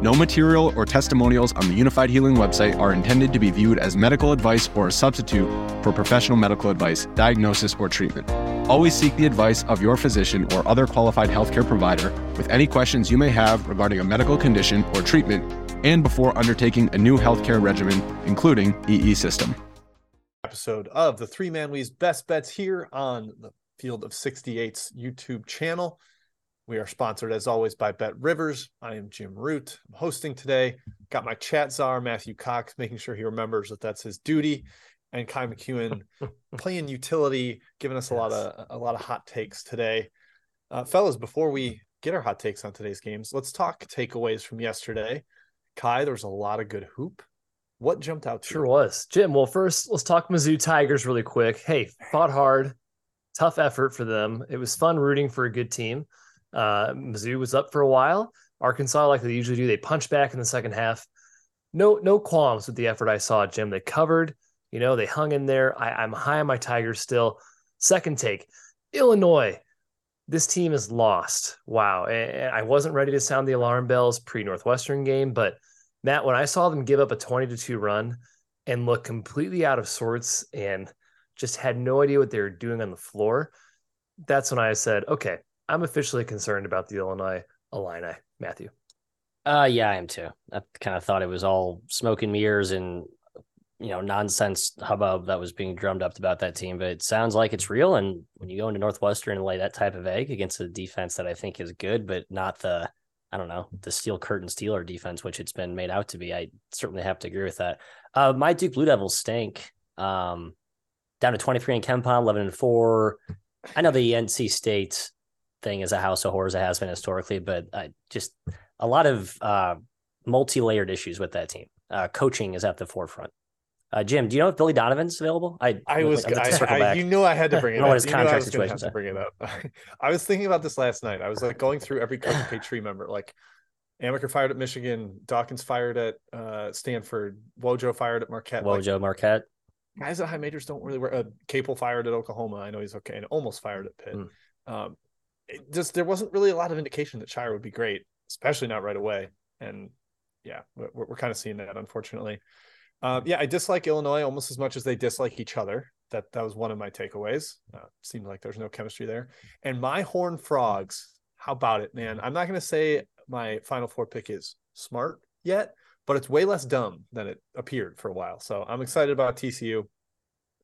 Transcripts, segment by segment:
No material or testimonials on the Unified Healing website are intended to be viewed as medical advice or a substitute for professional medical advice, diagnosis, or treatment. Always seek the advice of your physician or other qualified healthcare provider with any questions you may have regarding a medical condition or treatment and before undertaking a new healthcare regimen, including EE System. Episode of the Three Man We's Best Bets here on the Field of 68's YouTube channel. We are sponsored, as always, by Bet Rivers. I am Jim Root. I'm hosting today. Got my chat czar, Matthew Cox, making sure he remembers that that's his duty. And Kai McEwen playing utility, giving us a lot of hot takes today. Fellas, before we get our hot takes on today's games, let's talk takeaways from yesterday. Kai, there was a lot of good hoop. What jumped out to you? Sure was. Jim, well, first, let's talk Mizzou Tigers really quick. Hey, fought hard. Tough effort for them. It was fun rooting for a good team. Mizzou was up for a while. Arkansas, like they usually do, they punched back in the second half. No qualms with the effort I saw, Jim. They covered, they hung in there. I'm high on my Tigers still. Second take, Illinois. This team is lost. Wow. And I wasn't ready to sound the alarm bells pre-Northwestern game, but Matt, when I saw them give up a 20-2 run and look completely out of sorts and just had no idea what they were doing on the floor, that's when I said, okay, I'm officially concerned about the Illinois Illini, Matthew. Yeah, I am too. I kind of thought it was all smoke and mirrors and, nonsense hubbub that was being drummed up about that team, but it sounds like it's real. And when you go into Northwestern and lay that type of egg against a defense that I think is good, but not the steel curtain Steeler defense, which it's been made out to be, I certainly have to agree with that. My Duke Blue Devils stink. Down to 23 in KenPom, 11-4. I know the NC State thing is a house of horrors. It has been historically, but just a lot of multi-layered issues with that team. Coaching is at the forefront. Jim, do you know if Billy Donovan's available? I had to bring it up. His contract situation. I was thinking about this last night. I was like going through every Coach K tree member. Like Amaker fired at Michigan, Dawkins fired at Stanford, Wojo fired at Marquette. Guys at high majors don't really wear. Capel fired at Oklahoma. I know he's okay, and almost fired at Pitt. There wasn't really a lot of indication that Shire would be great, especially not right away. And yeah, we're kind of seeing that, unfortunately. I dislike Illinois almost as much as they dislike each other. That was one of my takeaways. Seemed like there's no chemistry there. And my Horned Frogs, how about it, man? I'm not going to say my Final Four pick is smart yet, but it's way less dumb than it appeared for a while. So I'm excited about TCU.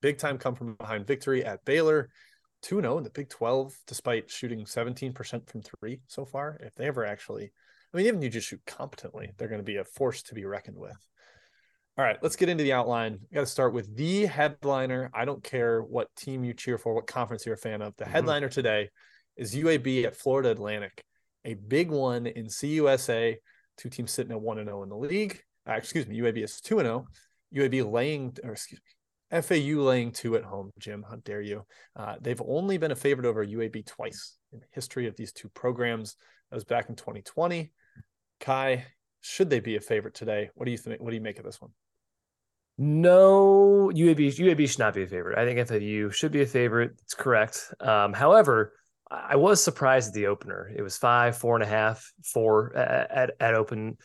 Big time come from behind victory at Baylor. 2-0 in the Big 12, despite shooting 17% from three so far. If they ever actually, even if you just shoot competently, they're going to be a force to be reckoned with. All right, let's get into the outline. We got to start with the headliner. I don't care what team you cheer for, what conference you're a fan of. The headliner today is UAB at Florida Atlantic, a big one in CUSA. Two teams sitting at 1-0 in the league. UAB is 2-0. FAU laying 2 at home, Jim. How dare you? They've only been a favorite over UAB twice in the history of these two programs. That was back in 2020. Kai, should they be a favorite today? What do you think? What do you make of this one? No, UAB should not be a favorite. I think FAU should be a favorite. It's correct. However, I was surprised at the opener. It was 5, 4.5, 4 at open.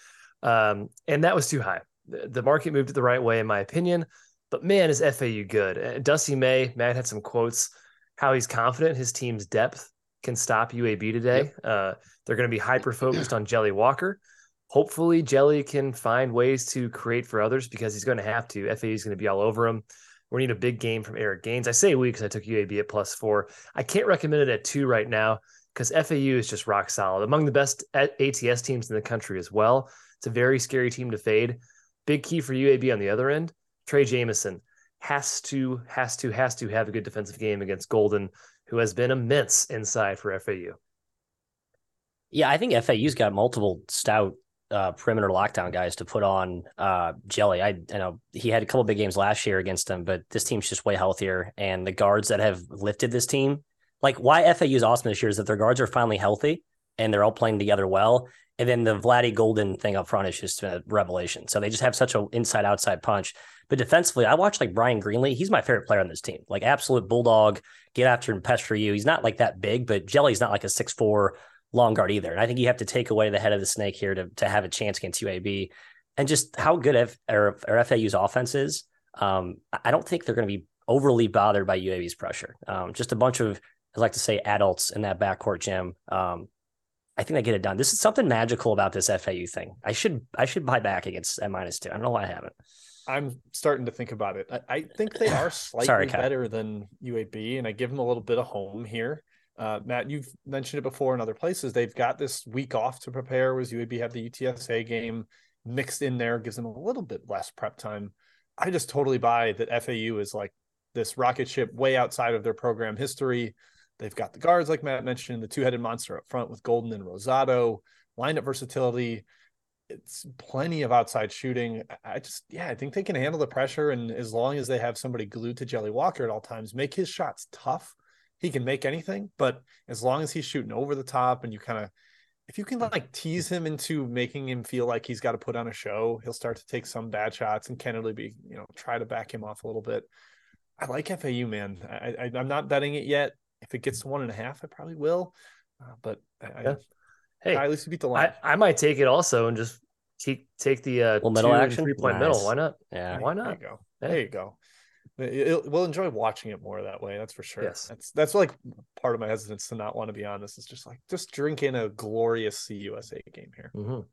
And that was too high. The market moved it the right way, in my opinion. But man, is FAU good. Dusty May, Matt had some quotes, how he's confident his team's depth can stop UAB today. Yep. They're going to be hyper-focused on Jelly Walker. Hopefully, Jelly can find ways to create for others because he's going to have to. FAU is going to be all over him. We need a big game from Eric Gaines. I say we because I took UAB at +4. I can't recommend it at 2 right now because FAU is just rock solid. Among the best ATS teams in the country as well. It's a very scary team to fade. Big key for UAB on the other end, Trey Jamison has to have a good defensive game against Golden, who has been immense inside for FAU. Yeah, I think FAU's got multiple stout perimeter lockdown guys to put on Jelly. I know he had a couple big games last year against them, but this team's just way healthier. And the guards that have lifted this team, like why FAU's awesome this year is that their guards are finally healthy and they're all playing together well. And then the Vladdy Golden thing up front is just a revelation. So they just have such an inside-outside punch. But defensively, I watch like Brian Greenlee. He's my favorite player on this team. Like absolute bulldog, get after and pester you. He's not like that big, but Jelly's not like a 6'4" long guard either. And I think you have to take away the head of the snake here to have a chance against UAB. And just how good our FAU's offense is, I don't think they're going to be overly bothered by UAB's pressure. Just a bunch of, I'd like to say, adults in that backcourt, Jim. I think they get it done. This is something magical about this FAU thing. I should buy back against -2. I don't know why I haven't. I'm starting to think about it. I think they are slightly better than UAB, and I give them a little bit of home here. Matt, you've mentioned it before in other places. They've got this week off to prepare, whereas UAB have the UTSA game mixed in there, gives them a little bit less prep time. I just totally buy that FAU is like this rocket ship way outside of their program history. They've got the guards, like Matt mentioned, the two-headed monster up front with Golden and Rosado, lineup versatility. It's plenty of outside shooting. I think they can handle the pressure. And as long as they have somebody glued to Jelly Walker at all times, make his shots tough. He can make anything, but as long as he's shooting over the top and you kind of, if you can like tease him into making him feel like he's got to put on a show, he'll start to take some bad shots and candidly be, try to back him off a little bit. I like FAU, man. I'm not betting it yet. If it gets to 1.5, I probably will. At least you beat the line. I might take it also and just take the middle action, 3-point middle. Why not? Yeah, why not? There you go. We'll enjoy watching it more that way. That's for sure. Yes. That's like part of my hesitance to not want to be on this. It's just like just drink in a glorious CUSA game here. Mm-hmm. All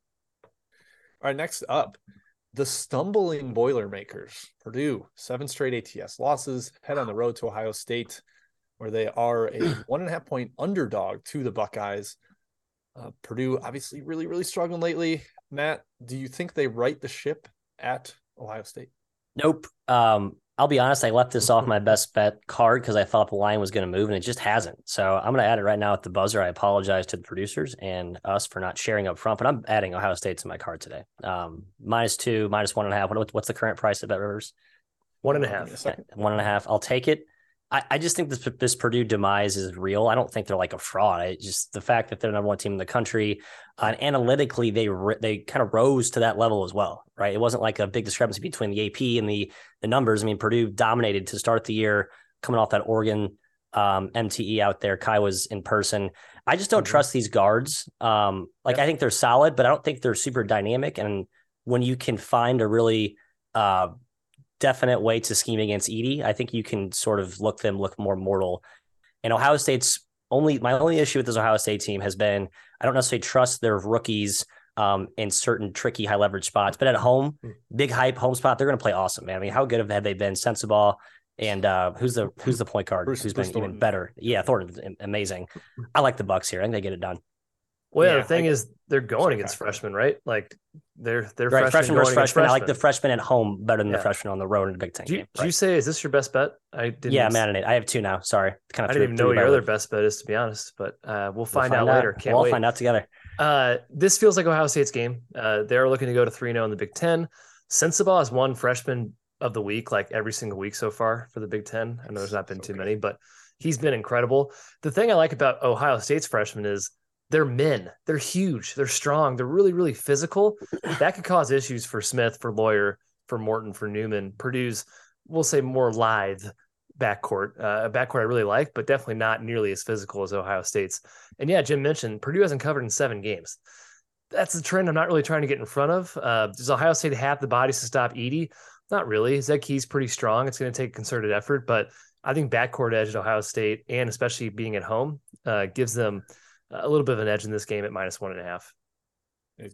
right, next up, the stumbling Boilermakers. Purdue, 7 straight ATS losses. Head on the road to Ohio State, where they are a 1.5-point underdog to the Buckeyes. Purdue obviously really, really struggling lately. Matt, do you think they right the ship at Ohio State? Nope. I'll be honest, I left this off my best bet card because I thought the line was going to move, and it just hasn't. So I'm going to add it right now at the buzzer. I apologize to the producers and us for not sharing up front, but I'm adding Ohio State to my card today. -2, -1.5. What's the current price at Bet Rivers? 1.5. 1.5. I'll take it. I just think this Purdue demise is real. I don't think they're like a fraud. It's just the fact that they're number 1 team in the country, and analytically they kind of rose to that level as well, right? It wasn't like a big discrepancy between the AP and the numbers. I mean, Purdue dominated to start the year, coming off that Oregon MTE out there. Kai was in person. I just don't trust these guards. I think they're solid, but I don't think they're super dynamic. And when you can find a really definite way to scheme against Edie, I think you can sort of look more mortal. And Ohio State's my only issue with this Ohio State team has been, I don't necessarily trust their rookies in certain tricky high leverage spots, but at home, big hype home spot, they're going to play awesome, man. I mean, how good have they been? Sensabaugh and who's the point guard who's been Thornton. Even better? Yeah, Thornton, amazing. I like the Bucks here. I think they get it done. Well, yeah, the thing is they're going against freshmen, right? Like they're right, freshmen versus freshmen. I like the freshmen at home better than the freshmen on the road in a Big Ten game. Did you say, is this your best bet? I didn't. Yeah, I'm at it. I have 2 now. Sorry. I didn't even know your other best bet is, to be honest, but we'll find out later. Can't wait. We'll find out together. This feels like Ohio State's game. They're looking to go to 3-0 in the Big Ten. Sensabaugh has won freshman of the week, like every single week so far for the Big Ten. I know there's not been too many, but he's been incredible. The thing I like about Ohio State's freshmen is they're men. They're huge. They're strong. They're really, really physical. That could cause issues for Smith, for Lawyer, for Morton, for Newman. Purdue's, we'll say, more lithe backcourt. A backcourt I really like, but definitely not nearly as physical as Ohio State's. And yeah, Jim mentioned Purdue hasn't covered in 7 games. That's a trend I'm not really trying to get in front of. Does Ohio State have the bodies to stop Edie? Not really. Zed Key's pretty strong. It's going to take concerted effort, but I think backcourt edge at Ohio State, and especially being at home, gives them a little bit of an edge in this game at -1.5.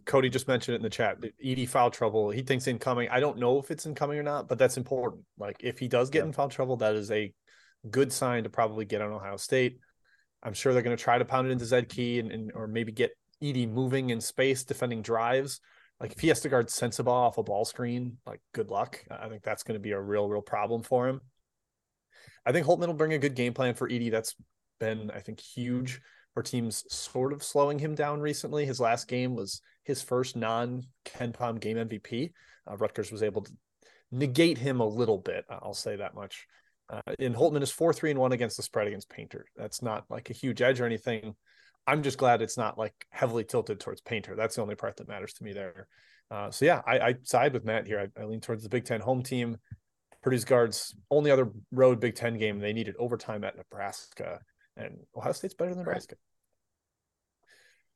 Cody just mentioned it in the chat. Edie foul trouble. He thinks incoming. I don't know if it's incoming or not, but that's important. Like if he does get in foul trouble, that is a good sign to probably get on Ohio State. I'm sure they're going to try to pound it into Zed Key or maybe get Edie moving in space, defending drives. Like if he has to guard Sensabaugh off a ball screen, like good luck. I think that's going to be a real problem for him. I think Holtman will bring a good game plan for Edie. That's been, I think, huge for teams sort of slowing him down recently. His last game was his first non-KenPom game MVP. Rutgers was able to negate him a little bit. I'll say that much. And Holtman is 4-3-1 against the spread against Painter. That's not like a huge edge or anything. I'm just glad it's not like heavily tilted towards Painter. That's the only part that matters to me there. So yeah, I side with Matt here. I lean towards the Big Ten home team. Purdue's guards, only other road Big Ten game. They needed overtime at Nebraska, and Ohio State's better than Nebraska.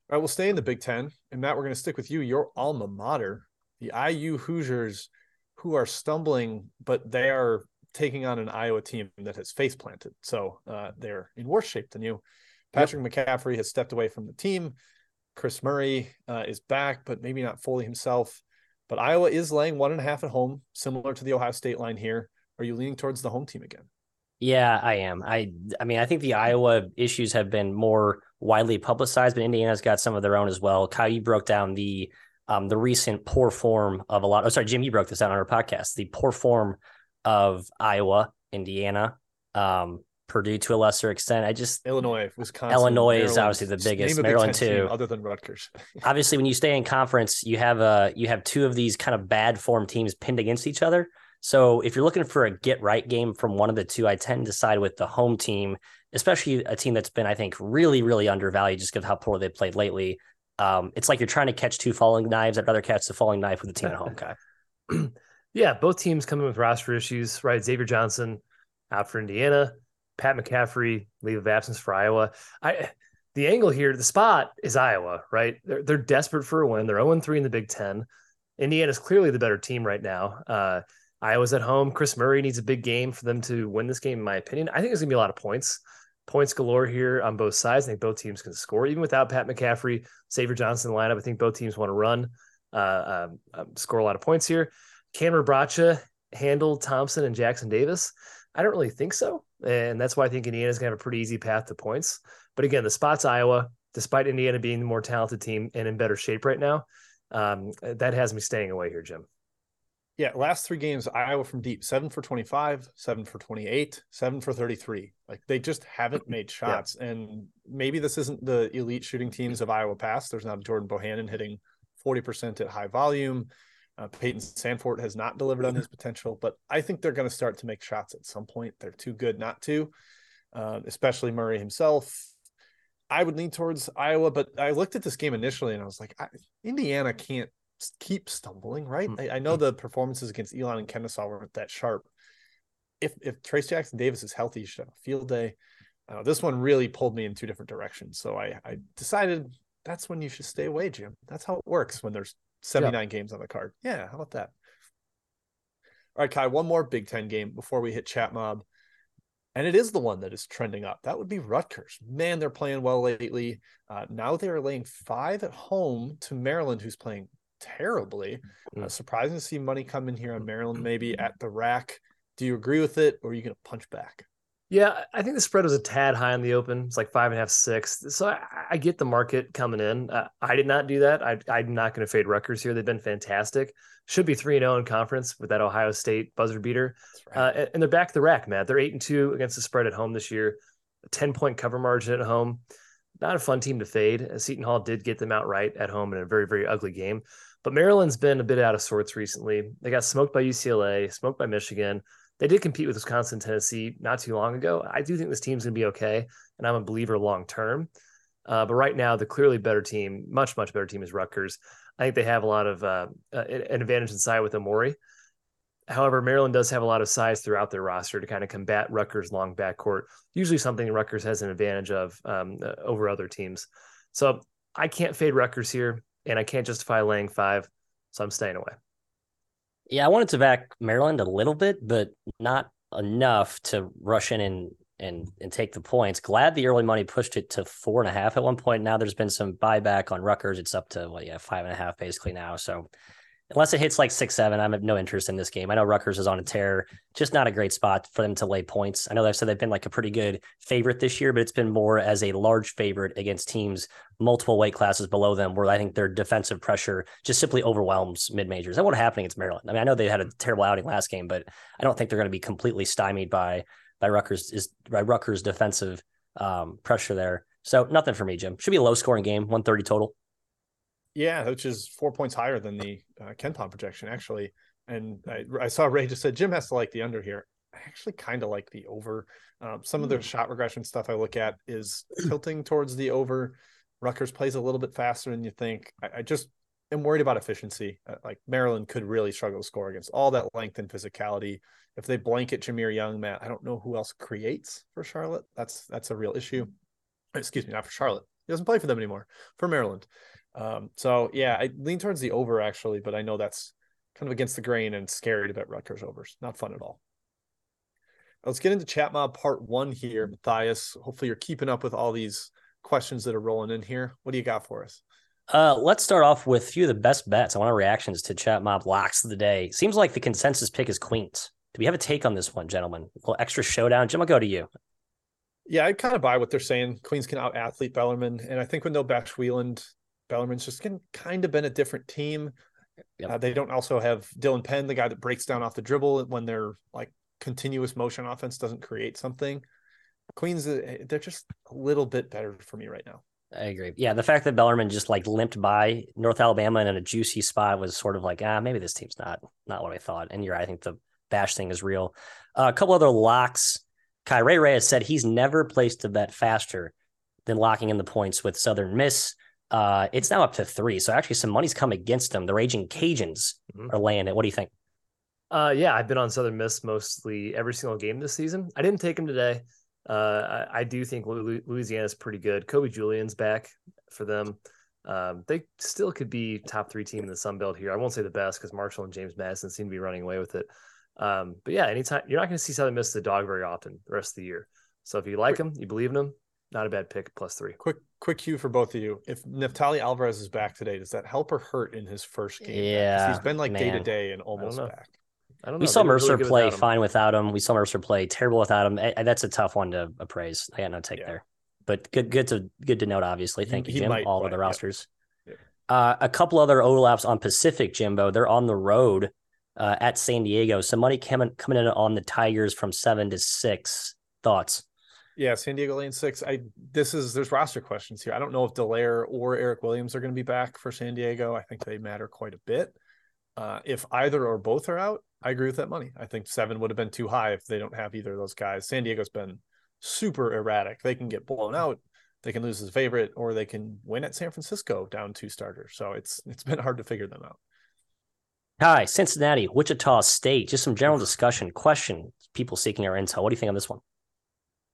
All right, we'll stay in the Big Ten. And Matt, we're going to stick with you, your alma mater, the IU Hoosiers, who are stumbling, but they are taking on an Iowa team that has face planted. So they're in worse shape than you. Patrick McCaffrey has stepped away from the team. Chris Murray is back, but maybe not fully himself. But Iowa is laying 1.5 at home, similar to the Ohio State line here. Are you leaning towards the home team again? Yeah, I am. I mean, I think the Iowa issues have been more widely publicized, but Indiana's got some of their own as well. Kai, you broke down the recent poor form of a lot. Oh, sorry, Jim, you broke this down on our podcast. The poor form of Iowa, Indiana, Purdue to a lesser extent. I just Illinois, Wisconsin. Illinois, Maryland is obviously the biggest. Maryland too, other than Rutgers. Obviously, when you stay in conference, you have two of these kind of bad form teams pinned against each other. So if you're looking for a get right game from one of the two, I tend to side with the home team, especially a team that's been, I think, really undervalued just because of how poor they played lately. It's like you're trying to catch two falling knives. I'd rather catch the falling knife with the team at home, Kai. Yeah, both teams coming with roster issues, right? Xavier Johnson out for Indiana. Pat McCaffrey, leave of absence for Iowa. The angle here, the spot is Iowa, right? They're desperate for a win. They're 0-3 in the Big Ten. Indiana's clearly the better team right now. Iowa's at home. Chris Murray needs a big game for them to win this game, in my opinion. I think there's going to be a lot of points. Points galore here on both sides. I think both teams can score. Even without Pat McCaffrey, Xavier Johnson lineup, I think both teams want to run, score a lot of points here. Cameron Bracha, Handel, Thompson, and Jackson Davis. I don't really think so. And that's why I think Indiana's going to have a pretty easy path to points. But again, the spot's Iowa, despite Indiana being the more talented team and in better shape right now. That has me staying away here, Jim. Yeah, last three games, Iowa from deep, 7 for 25, 7 for 28, 7 for 33. Like they just haven't made shots. Yeah. And maybe this isn't the elite shooting teams of Iowa past. There's not a Jordan Bohannon hitting 40% at high volume. Peyton Sanford has not delivered on his potential, but I think they're going to start to make shots at some point. They're too good not to, especially Murray himself. I would lean towards Iowa, but I looked at this game initially and I was like, Indiana can't keep stumbling, right? I know the performances against Elon and Kennesaw weren't that sharp. If Trace Jackson Davis is healthy, you should have a field day. This one really pulled me in two different directions. So I decided that's when you should stay away, Jim. That's how it works when there's 79 games on the card. Yeah, how about that? All right, Kai, one more Big Ten game before we hit Chat Mob. And it is the one that is trending up. That would be Rutgers. Man, they're playing well lately. Now they are laying 5 at home to Maryland, who's playing terribly. Surprising to see money come in here on Maryland, maybe at the rack. Do you agree with it, or are you going to punch back? Yeah, I think the spread was a tad high in the open. It's like 5.5, 6. So I get the market coming in. I did not do that. I'm not going to fade Rutgers here. They've been fantastic. Should be 3-0 in conference with that Ohio State buzzer beater. Right. And they're back to the rack, Matt. They're 8-2 against the spread at home this year. A 10-point cover margin at home. Not a fun team to fade. Seton Hall did get them outright at home in a very ugly game. But Maryland's been a bit out of sorts recently. They got smoked by UCLA, smoked by Michigan. They did compete with Wisconsin, Tennessee not too long ago. I do think this team's going to be okay, and I'm a believer long-term. But right now, the clearly better team, much better team is Rutgers. I think they have a lot of an advantage inside with Omori. However, Maryland does have a lot of size throughout their roster to kind of combat Rutgers' long backcourt, usually something Rutgers has an advantage of over other teams. So I can't fade Rutgers here, and I can't justify laying 5, so I'm staying away. Yeah, I wanted to back Maryland a little bit, but not enough to rush in and take the points. Glad the early money pushed it to 4.5 at one point. Now there's been some buyback on Rutgers. It's up to 5.5 basically now. So unless it hits like 6-7, I have no interest in this game. I know Rutgers is on a tear, just not a great spot for them to lay points. I know they've said they've been like a pretty good favorite this year, but it's been more as a large favorite against teams multiple weight classes below them, where I think their defensive pressure just simply overwhelms mid-majors. That won't happen against Maryland. I mean, I know they had a terrible outing last game, but I don't think they're going to be completely stymied by Rutgers' defensive pressure there. So nothing for me, Jim. Should be a low-scoring game, 130 total. Yeah, which is 4 points higher than the KenPom projection, actually. And I saw Ray just said, Jim has to like the under here. I actually kind of like the over. Some of the shot regression stuff I look at is tilting towards the over. Rutgers plays a little bit faster than you think. I just am worried about efficiency. Like Maryland could really struggle to score against all that length and physicality. If they blanket Jameer Young, Matt, I don't know who else creates for Charlotte. That's a real issue. Excuse me, not for Charlotte. He doesn't play for them anymore, for Maryland. So yeah, I lean towards the over actually, but I know that's kind of against the grain and scary to bet Rutgers overs. Not fun at all. Let's get into Chat Mob part one here, Matthias. Hopefully you're keeping up with all these questions that are rolling in here. What do you got for us? Let's start off with a few of the best bets. I want our reactions to Chat Mob locks of the day. Seems like the consensus pick is Queens. Do we have a take on this one, gentlemen? A little extra showdown. Jim, I'll go to you. Yeah, I kind of buy what they're saying. Queens can out-athlete Bellarmine, and I think when they'll bash Wieland, Bellarmine's just kind of been a different team. Yep. They don't also have Dylan Penn, the guy that breaks down off the dribble when their like continuous motion offense doesn't create something. Queens, they're just a little bit better for me right now. I agree. Yeah, the fact that Bellarmine just like limped by North Alabama and in a juicy spot was sort of like, maybe this team's not what I thought. And you're right, I think the bash thing is real. A couple other locks. Kai Ray has said he's never placed a bet faster than locking in the points with Southern Miss. It's now up to 3. So actually some money's come against them. The Raging Cajuns are laying it. What do you think? Yeah, I've been on Southern Miss mostly every single game this season. I didn't take them today. I do think Louisiana's pretty good. Kobe Julian's back for them. They still could be top 3 team in the Sun Belt here. I won't say the best because Marshall and James Madison seem to be running away with it. But yeah, anytime you're not going to see Southern Miss the dog very often the rest of the year. So if you like them, you believe in them, not a bad pick, +3. Quick cue for both of you. If Naftali Alvarez is back today, does that help or hurt in his first game? Yeah, he's been like day to day and almost back. I don't know. We saw Mercer play fine without him. We saw Mercer play terrible without him. That's a tough one to appraise. I got no take there, but good to note. Obviously, thank you, Jim. All of the rosters. Yeah. A couple other overlaps on Pacific, Jimbo. They're on the road at San Diego. Some money coming in on the Tigers from 7 to 6. Thoughts? Yeah, San Diego lane 6. There's roster questions here. I don't know if Dallaire or Eric Williams are going to be back for San Diego. I think they matter quite a bit. If either or both are out, I agree with that money. I think 7 would have been too high if they don't have either of those guys. San Diego's been super erratic. They can get blown out. They can lose as a favorite, or they can win at San Francisco down 2 starters. So it's been hard to figure them out. Hi, Cincinnati, Wichita State. Just some general discussion question. People seeking our intel. What do you think on this one?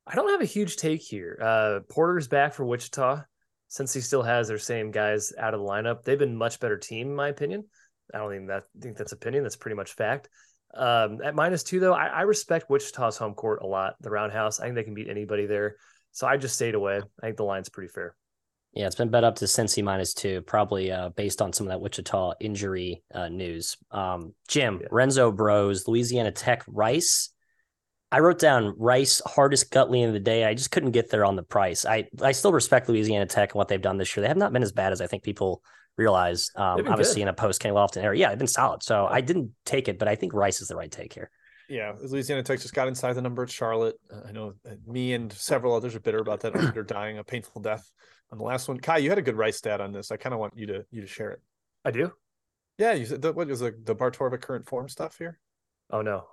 I don't have a huge take here. Porter's back for Wichita, since he still has their same guys out of the lineup. They've been a much better team, in my opinion. I don't even think that's opinion. That's pretty much fact. At -2, though, I respect Wichita's home court a lot, the Roundhouse. I think they can beat anybody there. So I just stayed away. I think the line's pretty fair. Yeah, it's been bet up to Cincy -2, probably based on some of that Wichita injury news. Jim, yeah. Renzo Bros, Louisiana Tech, Rice. I wrote down Rice, hardest gut lean of the day. I just couldn't get there on the price. I still respect Louisiana Tech and what they've done this year. They have not been as bad as I think people realize, obviously, good in a post-Kenny Lofton era. Yeah, they've been solid. So I didn't take it, but I think Rice is the right take here. Yeah, Louisiana Tech just got inside the number at Charlotte. I know me and several others are bitter about that under dying a painful death on the last one. Kai, you had a good Rice stat on this. I kind of want you to share it. I do? Yeah, you said what was the Bartorva current form stuff here? Oh, no.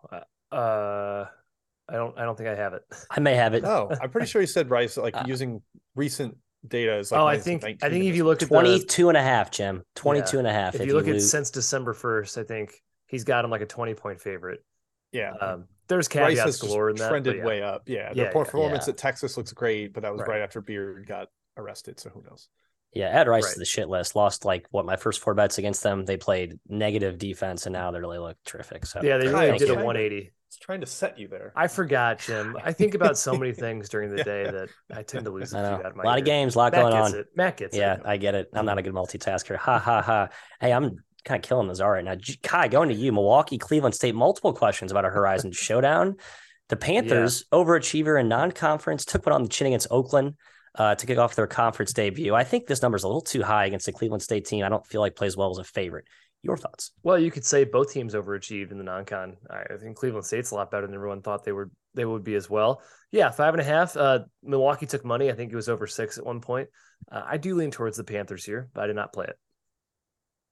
I don't think I have it. I may have it. No, I'm pretty sure you said Rice, like using recent data is like. Oh, I think if you look at 22.5, Jim, 22.5. If you look at since December 1st, I think he's got him like a 20-point favorite. Yeah. There's caveats galore in that. Trended way up. Yeah. The performance at Texas looks great, but that was right after Beard got arrested. So who knows? Yeah, add Rice to the shit list. Lost like my first 4 bets against them. They played negative defense, and now they really look terrific. So yeah, they really did a 180. Trying to set you there. I forgot, Jim. I think about so many things during the day that I tend to lose. A lot of games, a lot going on. Matt gets it. Yeah, I get it. I'm not a good multitasker. Ha ha ha. Hey, I'm kind of killing the czar right now. Kai, going to you, Milwaukee, Cleveland State, multiple questions about a Horizon showdown. The Panthers, overachiever in non-conference, took one on the chin against Oakland to kick off their conference debut. I think this number's a little too high against the Cleveland State team. I don't feel like plays well as a favorite. Your thoughts? Well, you could say both teams overachieved in the non-con. I think Cleveland State's a lot better than everyone thought they would be as well. Yeah, 5.5. Milwaukee took money. I think it was over 6 at one point. I do lean towards the Panthers here, but I did not play it.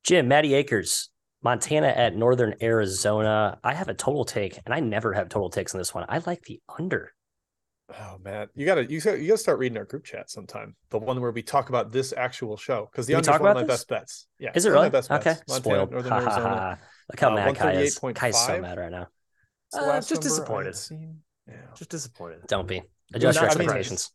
Jim, Matty Akers, Montana at Northern Arizona. I have a total take, and I never have total takes on this one. I like the under. Oh, man, you gotta start reading our group chat sometime. The one where we talk about this actual show, because the under's one of my best bets. Yeah, is it really? Okay, spoiled. Northern Arizona. Look how mad Kai is. Kai's so mad right now. Just disappointed. Yeah. Just disappointed. Don't be. Adjust your expectations.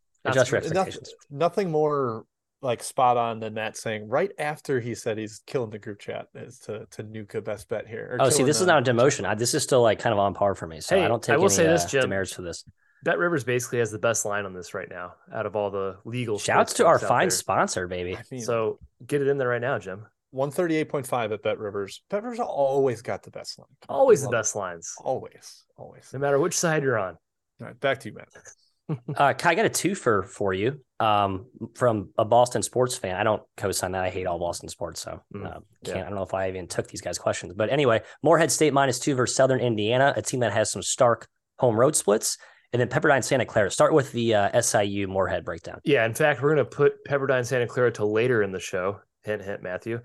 Nothing more like spot on than Matt saying right after he said he's killing the group chat is to nuke a best bet here. Or this is not a demotion. This is still like kind of on par for me. So I don't take any demerits for this. Bet Rivers basically has the best line on this right now out of all the legal. Shouts to our fine sponsor, baby. So get it in there right now, Jim. 138.5 at Bet Rivers. Bet Rivers always got the best line. Always the best lines. Always. No matter which side you're on. All right, back to you, Matt. Kai, I got a twofer for you from a Boston sports fan. I don't co-sign that. I hate all Boston sports, so I don't know if I even took these guys' questions. But anyway, Moorhead State -2 versus Southern Indiana, a team that has some stark home road splits. And then Pepperdine Santa Clara. Start with the SIU Moorhead breakdown. Yeah, in fact, we're going to put Pepperdine Santa Clara till later in the show. Hint, hint, Matthew.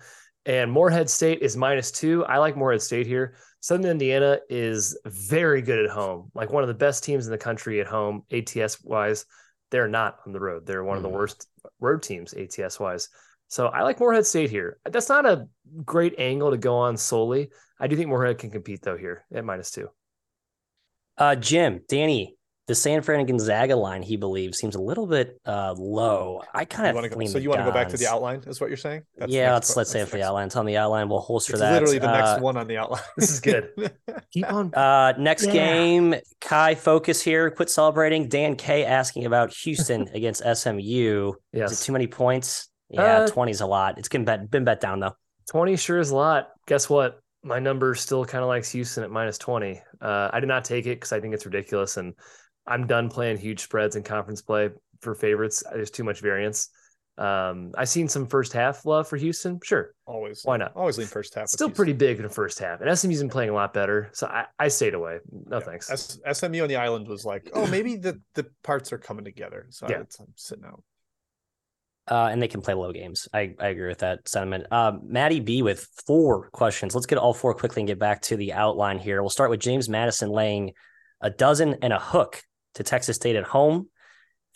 And Moorhead State is -2. I like Moorhead State here. Southern Indiana is very good at home, like one of the best teams in the country at home, ATS-wise. They're not on the road. They're one of the worst road teams, ATS-wise. So I like Moorhead State here. That's not a great angle to go on solely. I do think Moorhead can compete, though, here at -2. Jim, Danny, the San Fran and Gonzaga line, he believes, seems a little bit low. I kind of lean. So you want to go back to the outline, is what you're saying? Let's say for the outline. It's on the outline. We'll holster that. Literally the next one on the outline. This is good. Keep on. Next game, Kai, focus here. Quit celebrating. Dan K asking about Houston against SMU. Yes. Is it too many points? Yeah, 20 is a lot. It's been bet down, though. 20 sure is a lot. Guess what? My number still kind of likes Houston at -20. I did not take it because I think it's ridiculous, and I'm done playing huge spreads in conference play for favorites. There's too much variance. I've seen some first half love for Houston. Sure. Always. Why not? Always lean first half. Still pretty big in the first half. And SMU's been playing a lot better. So I stayed away. No thanks. SMU on the island was like, maybe the parts are coming together. So I'm sitting out. And they can play low games. I agree with that sentiment. Maddie B with 4 questions. Let's get all 4 quickly and get back to the outline here. We'll start with James Madison laying 12 and a hook to Texas State at home.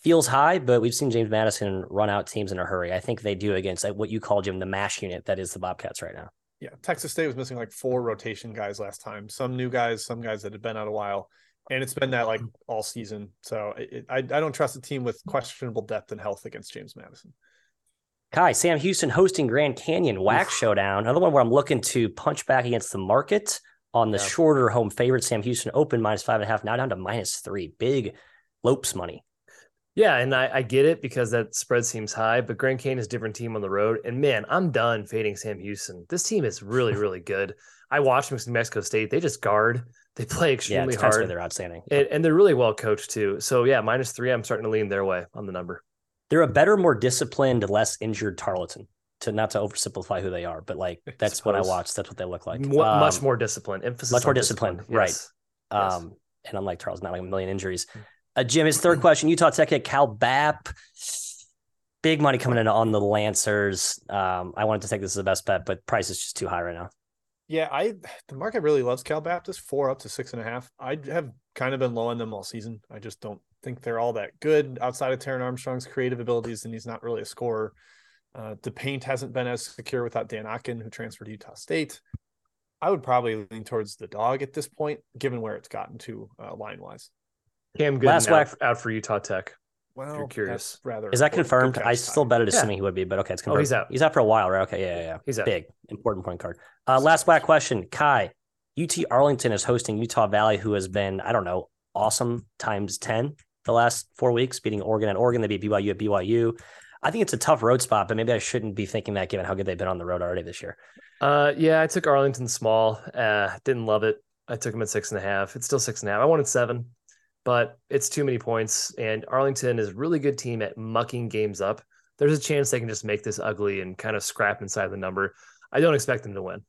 Feels high, but we've seen James Madison run out teams in a hurry. I think they do against what you call, Jim, the MASH unit that is the Bobcats right now. Yeah, Texas State was missing like 4 rotation guys last time. Some new guys, some guys that had been out a while. And it's been that like all season. So I don't trust a team with questionable depth and health against James Madison. Kai, Sam Houston hosting Grand Canyon Wax Showdown. Another one where I'm looking to punch back against the market. On the shorter home favorite, Sam Houston open -5.5, now down to -3. Big Lopes money. Yeah, and I get it because that spread seems high, but Grand Canyon is a different team on the road. And, man, I'm done fading Sam Houston. This team is really, really good. I watched them against New Mexico State. They just guard. They play extremely hard. They're outstanding. And they're really well coached, too. So, yeah, -3, I'm starting to lean their way on the number. They're a better, more disciplined, less injured Tarleton. Not to oversimplify who they are, but like that's what I watched. That's what they look like. Much more disciplined. Emphasis. Much more disciplined. Right. Yes. And unlike Charles, not like a million injuries. Jim, his third question: Utah Tech at Cal Bap. Big money coming in on the Lancers. I wanted to take this as the best bet, but price is just too high right now. Yeah, the market really loves Cal Baptist, 4 up to 6.5. I have kind of been low on them all season. I just don't think they're all that good outside of Taron Armstrong's creative abilities, and he's not really a scorer. The paint hasn't been as secure without Dan Ocken, who transferred to Utah State. I would probably lean towards the dog at this point, given where it's gotten to line-wise. Cam Gooden out for Utah Tech. Well, if you're curious. Is that confirmed? I still bet it, assuming he would be, but okay, it's confirmed. Oh, he's out. He's out for a while, right? Okay, yeah. He's out. Big, important point card. Last whack question, Kai. UT Arlington is hosting Utah Valley, who has been, I don't know, awesome ×10 the last 4 weeks, beating Oregon at Oregon. They beat BYU at BYU. I think it's a tough road spot, but maybe I shouldn't be thinking that given how good they've been on the road already this year. Yeah, I took Arlington small. Didn't love it. I took them at 6.5. It's still 6.5. I wanted 7, but it's too many points. And Arlington is a really good team at mucking games up. There's a chance they can just make this ugly and kind of scrap inside the number. I don't expect them to win.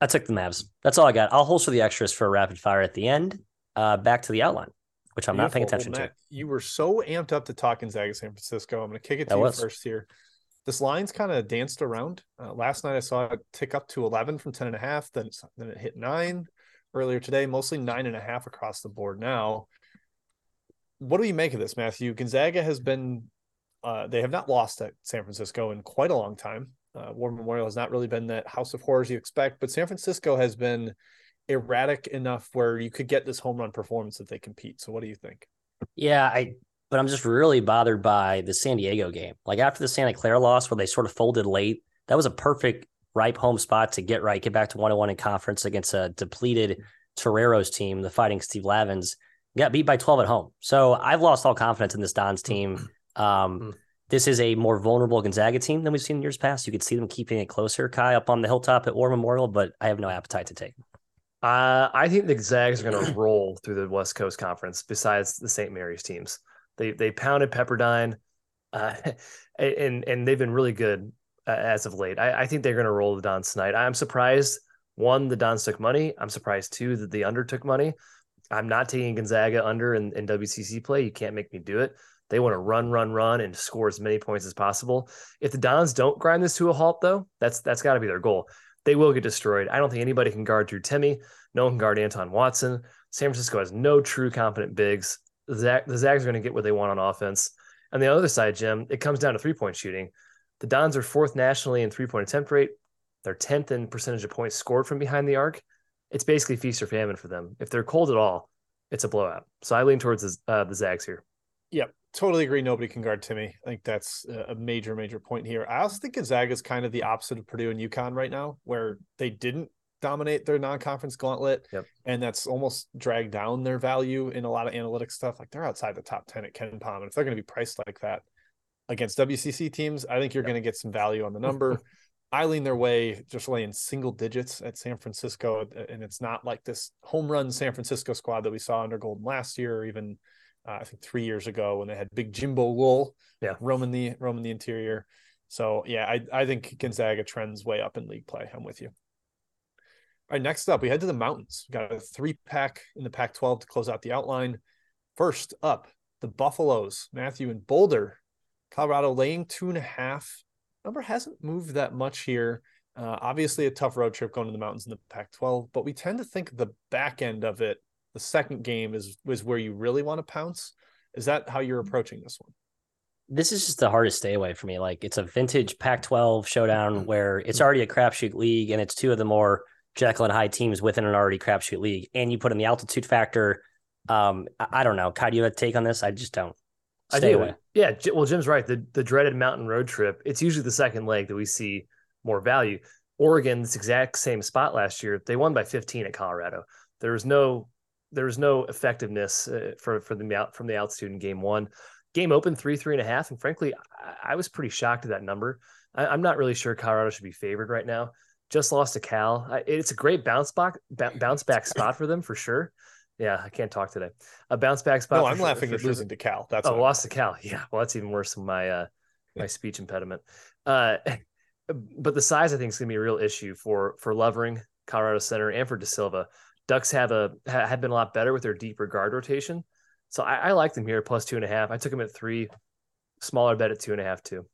I took the Mavs. That's all I got. I'll holster the extras for a rapid fire at the end. Back to the outline, which I'm not paying attention to. You were so amped up to talk Gonzaga San Francisco. I'm going to kick it to you first here. This line's kind of danced around. Last night I saw it tick up to 11 from 10.5. Then it hit 9 earlier today, mostly 9.5 across the board now. What do you make of this, Matthew? Gonzaga has been they have not lost at San Francisco in quite a long time. War Memorial has not really been that house of horrors you expect, but San Francisco has been erratic enough where you could get this home run performance if they compete. So what do you think? Yeah, but I'm just really bothered by the San Diego game. Like after the Santa Clara loss where they sort of folded late, that was a perfect ripe home spot to get right, get back to 1-1 in conference against a depleted Toreros team, the Fighting Steve Lavins. Got beat by 12 at home. So I've lost all confidence in this Don's team. This is a more vulnerable Gonzaga team than we've seen in years past. You could see them keeping it closer, Kai, up on the hilltop at War Memorial, but I have no appetite to take. I think the Zags are going to roll through the West Coast Conference besides the St. Mary's teams. They pounded Pepperdine, and they've been really good as of late. I think they're going to roll the Dons tonight. I'm surprised, 1, the Dons took money. I'm surprised, 2, that the under took money. I'm not taking Gonzaga under in WCC play. You can't make me do it. They want to run, and score as many points as possible. If the Dons don't grind this to a halt, though, that's got to be their goal. They will get destroyed. I don't think anybody can guard Drew Timme. No one can guard Anton Watson. San Francisco has no true competent bigs. The Zags are going to get what they want on offense. On the other side, Jim, it comes down to three-point shooting. The Dons are 4th nationally in three-point attempt rate. They're 10th in percentage of points scored from behind the arc. It's basically feast or famine for them. If they're cold at all, it's a blowout. So I lean towards the Zags here. Yep, totally agree. Nobody can guard Timme. I think that's a major, major point here. I also think Gonzaga is kind of the opposite of Purdue and UConn right now, where they didn't dominate their non-conference gauntlet, and that's almost dragged down their value in a lot of analytic stuff. Like they're outside the top 10 at KenPom, and if they're going to be priced like that against WCC teams, I think you're going to get some value on the number. I lean their way, just laying single digits at San Francisco, and it's not like this home run San Francisco squad that we saw under Golden last year, or even I think 3 years ago when they had big Jimbo Wool roaming the interior. So yeah, I think Gonzaga trends way up in league play. I'm with you. All right, next up, we head to the mountains. We've got a 3-pack in the Pac-12 to close out the outline. First up, the Buffaloes, Matthew, in Boulder, Colorado, laying 2.5. Number hasn't moved that much here. Obviously, a tough road trip going to the mountains in the Pac-12, but we tend to think the back end of it, the second game, is where you really want to pounce. Is that how you're approaching this one? This is just the hardest stay away for me. Like, it's a vintage Pac-12 showdown where it's already a crapshoot league, and it's two of the more Jekyll and Hyde teams within an already crapshoot league, and you put in the altitude factor. I don't know. Kai, do you have a take on this? I just don't. Stay away. Yeah, well, Jim's right. The dreaded mountain road trip, it's usually the second leg that we see more value. Oregon, this exact same spot last year, they won by 15 at Colorado. There was no effectiveness from the altitude in game one. Game opened 3.5, and frankly, I was pretty shocked at that number. I'm not really sure Colorado should be favored right now. Just lost to Cal. It's a great bounce back spot for them for sure. Yeah, I can't talk today. A bounce back spot. No, I'm laughing at losing to Cal. That's lost to Cal. Yeah, well, that's even worse than my speech impediment. But the size, I think, is going to be a real issue for Lovering, Colorado Center, and for De Silva. Ducks have been a lot better with their deeper guard rotation, so I like them here plus 2.5. I took them at 3, smaller bet at 2.5 too.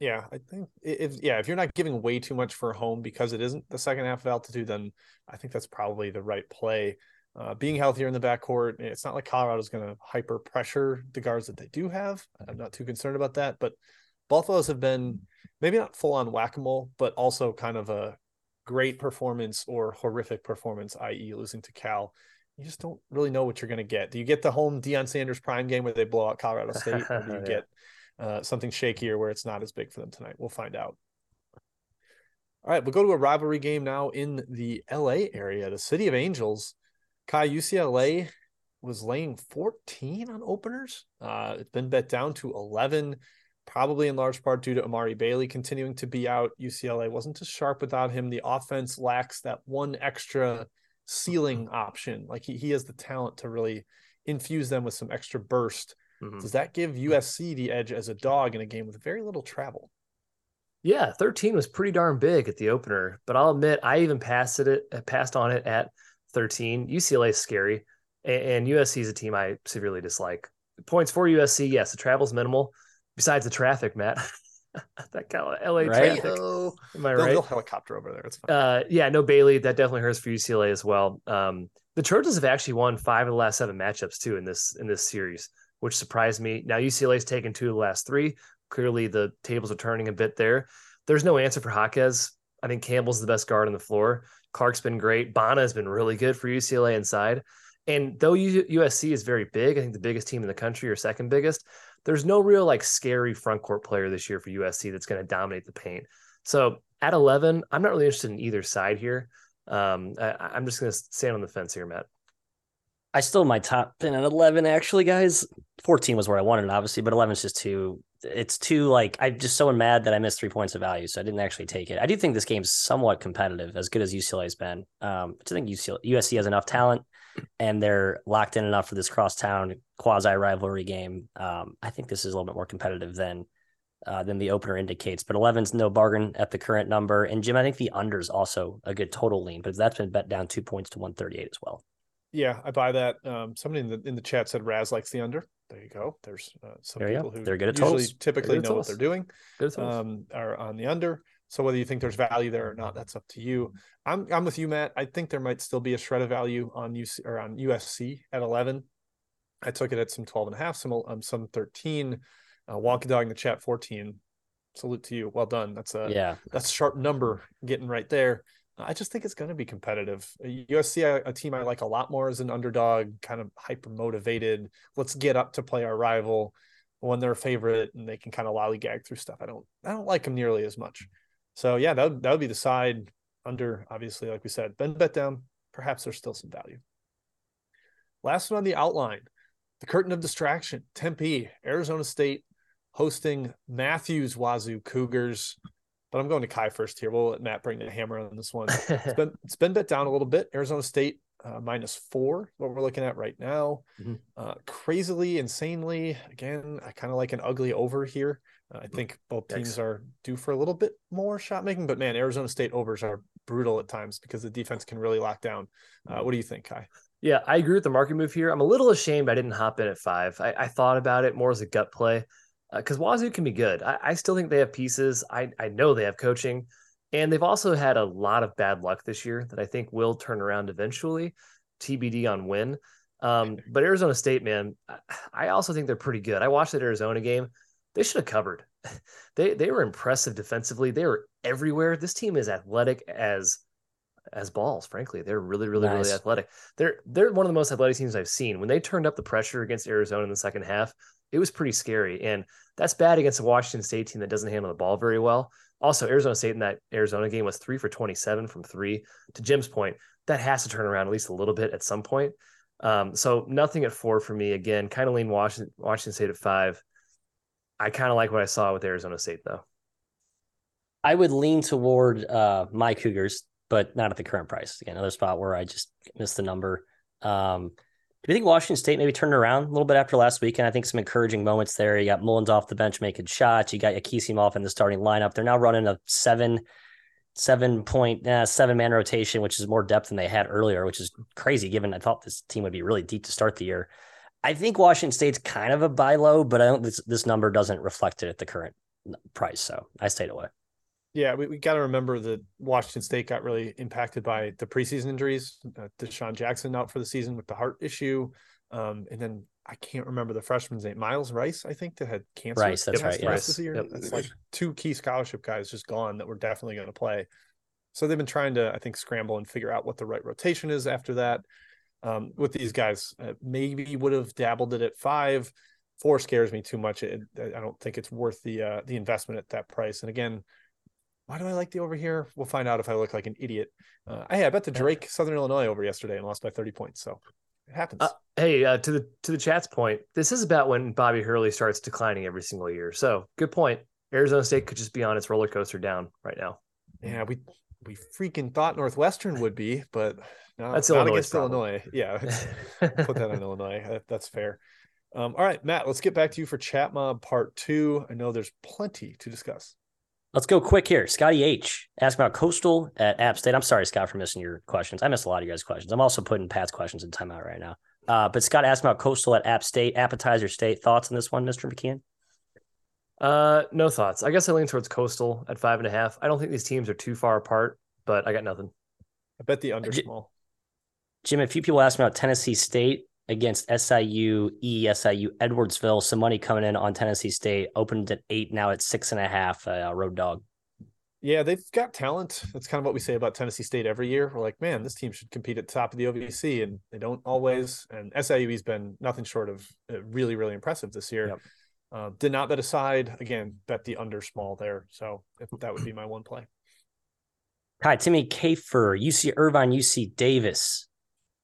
Yeah, I think if you're not giving way too much for home because it isn't the second half of altitude, then I think that's probably the right play. Being healthier in the backcourt, it's not like Colorado's going to hyper pressure the guards that they do have. I'm not too concerned about that. But Buffaloes have been maybe not full on whack-a-mole, but also kind of a great performance or horrific performance, i.e. losing to Cal. You just don't really know what you're going to get. Do you get the home Deion Sanders prime game where they blow out Colorado State? Or do you get something shakier where it's not as big for them tonight? We'll find out. All right, we'll go to a rivalry game now in the LA area, the City of Angels. Kai, UCLA was laying 14 on openers. It's been bet down to 11. probably in large part due to Amari Bailey continuing to be out. UCLA wasn't as sharp without him. The offense lacks that one extra ceiling option. Like he has the talent to really infuse them with some extra burst. Mm-hmm. Does that give USC the edge as a dog in a game with very little travel? Yeah, 13 was pretty darn big at the opener, but I'll admit I even passed on it at 13. UCLA is scary, and USC is a team I severely dislike. Points for USC, yes, the travel's minimal. Besides the traffic, Matt, that kind of LA traffic. Am I right? They'll helicopter over there. It's fine. Yeah, no Bailey. That definitely hurts for UCLA as well. The Trojans have actually won 5 of the last 7 matchups too in this series, which surprised me. Now UCLA's taken 2 of the last 3. Clearly the tables are turning a bit there. There's no answer for Jaquez. I think Campbell's the best guard on the floor. Clark's been great. Bana has been really good for UCLA inside. And though USC is very big, I think the biggest team in the country or second biggest, there's no real like scary front court player this year for USC that's going to dominate the paint. So at 11, I'm not really interested in either side here. I'm just going to stand on the fence here, Matt. I still have my top 10 at 11, actually, guys. 14 was where I wanted it, obviously, but 11 is just too... It's too, like, I'm just so mad that I missed 3 points of value, so I didn't actually take it. I do think this game's somewhat competitive, as good as UCLA's been. I think USC has enough talent, and they're locked in enough for this crosstown quasi-rivalry game. I think this is a little bit more competitive than the opener indicates, but 11's no bargain at the current number. And, Jim, I think the under's also a good total lean, but that's been bet down 2 points to 138 as well. Yeah, I buy that. Somebody in the chat said Raz likes the under. There you go. There's some people who they're good at usually typically know what they're doing are on the under. So whether you think there's value there or not, that's up to you. I'm with you, Matt. I think there might still be a shred of value on USC at 11. I took it at some 12.5, some 13. Wonka Dog in the chat 14. Salute to you. Well done. That's a sharp number getting right there. I just think it's going to be competitive. USC, a team I like a lot more as an underdog, kind of hyper-motivated. Let's get up to play our rival when they're a favorite, and they can kind of lollygag through stuff. I don't like them nearly as much. So, yeah, that would be the side under, obviously, like we said. Been bet down. Perhaps there's still some value. Last one on the outline, the curtain of distraction, Tempe, Arizona State, hosting Matthews Wazoo Cougars. But I'm going to Kai first here. We'll let Matt bring the hammer on this one. It's been bet down a little bit. Arizona State -4, what we're looking at right now. Mm-hmm. Crazily, insanely. Again, I kind of like an ugly over here. I think both teams are due for a little bit more shot making. But, man, Arizona State overs are brutal at times because the defense can really lock down. What do you think, Kai? Yeah, I agree with the market move here. I'm a little ashamed I didn't hop in at 5. I thought about it more as a gut play. Because Wazoo can be good. I still think they have pieces. I know they have coaching. And they've also had a lot of bad luck this year that I think will turn around eventually. TBD on when. But Arizona State, man, I also think they're pretty good. I watched that Arizona game. They should have covered. They were impressive defensively. They were everywhere. This team is athletic as balls, frankly. They're really, really, nice. Really athletic. They're one of the most athletic teams I've seen. When they turned up the pressure against Arizona in the second half, it was pretty scary, and that's bad against a Washington State team that doesn't handle the ball very well. Also, Arizona State in that Arizona game was 3 for 27 from 3. To Jim's point, that has to turn around at least a little bit at some point. So nothing at 4 for me. Again, kind of lean Washington State at 5. I kind of like what I saw with Arizona State, though. I would lean toward my Cougars, but not at the current price. Again, another spot where I just missed the number. Do you think Washington State maybe turned around a little bit after last weekend? I think some encouraging moments there. You got Mullins off the bench making shots. You got Yakisimov in the starting lineup. They're now running a 7-man rotation, which is more depth than they had earlier, which is crazy given I thought this team would be really deep to start the year. I think Washington State's kind of a buy low, but I don't. This number doesn't reflect it at the current price, so I stayed away. Yeah, we got to remember that Washington State got really impacted by the preseason injuries. Deshaun Jackson out for the season with the heart issue. And then I can't remember the freshman's name. Miles Rice, I think, that had cancer. Rice, that's right. Yes. This year. Yep. That's like 2 key scholarship guys just gone that were definitely going to play. So they've been trying to, I think, scramble and figure out what the right rotation is after that. With these guys, maybe would have dabbled it at 5. 4 scares me too much. I don't think it's worth the investment at that price. And again, why do I like the over here? We'll find out if I look like an idiot. Hey, I bet the Drake Southern Illinois over yesterday and lost by 30 points. So It happens. Hey, to the chat's point, this is about when Bobby Hurley starts declining every single year. So good point. Arizona State could just be on its roller coaster down right now. Yeah, we freaking thought Northwestern would be, but no, that's not against problem. Illinois. Yeah, put that on Illinois. That's fair. All right, Matt, let's get back to you for Chat Mob Part 2. I know there's plenty to discuss. Let's go quick here. Scotty H. asked about Coastal at App State. I'm sorry, Scott, for missing your questions. I missed a lot of your guys' questions. I'm also putting Pat's questions in timeout right now. But Scott asked about Coastal at App State, Appetizer State. Thoughts on this one, Mr. McKeon? No thoughts. I guess I lean towards Coastal at 5.5. I don't think these teams are too far apart, but I got nothing. I bet the under small. Jim, a few people asked about Tennessee State against SIU, ESIU, Edwardsville. Some money coming in on Tennessee State. Opened at 8, now at 6.5, road dog. Yeah, they've got talent. That's kind of what we say about Tennessee State every year. We're like, man, this team should compete at the top of the OVC, and they don't always. And SIUE's been nothing short of really, really impressive this year. Yep. Did not bet aside. Again, bet the under small there. So that would be my one play. Hi, Timmy Kafer, UC Irvine, UC Davis.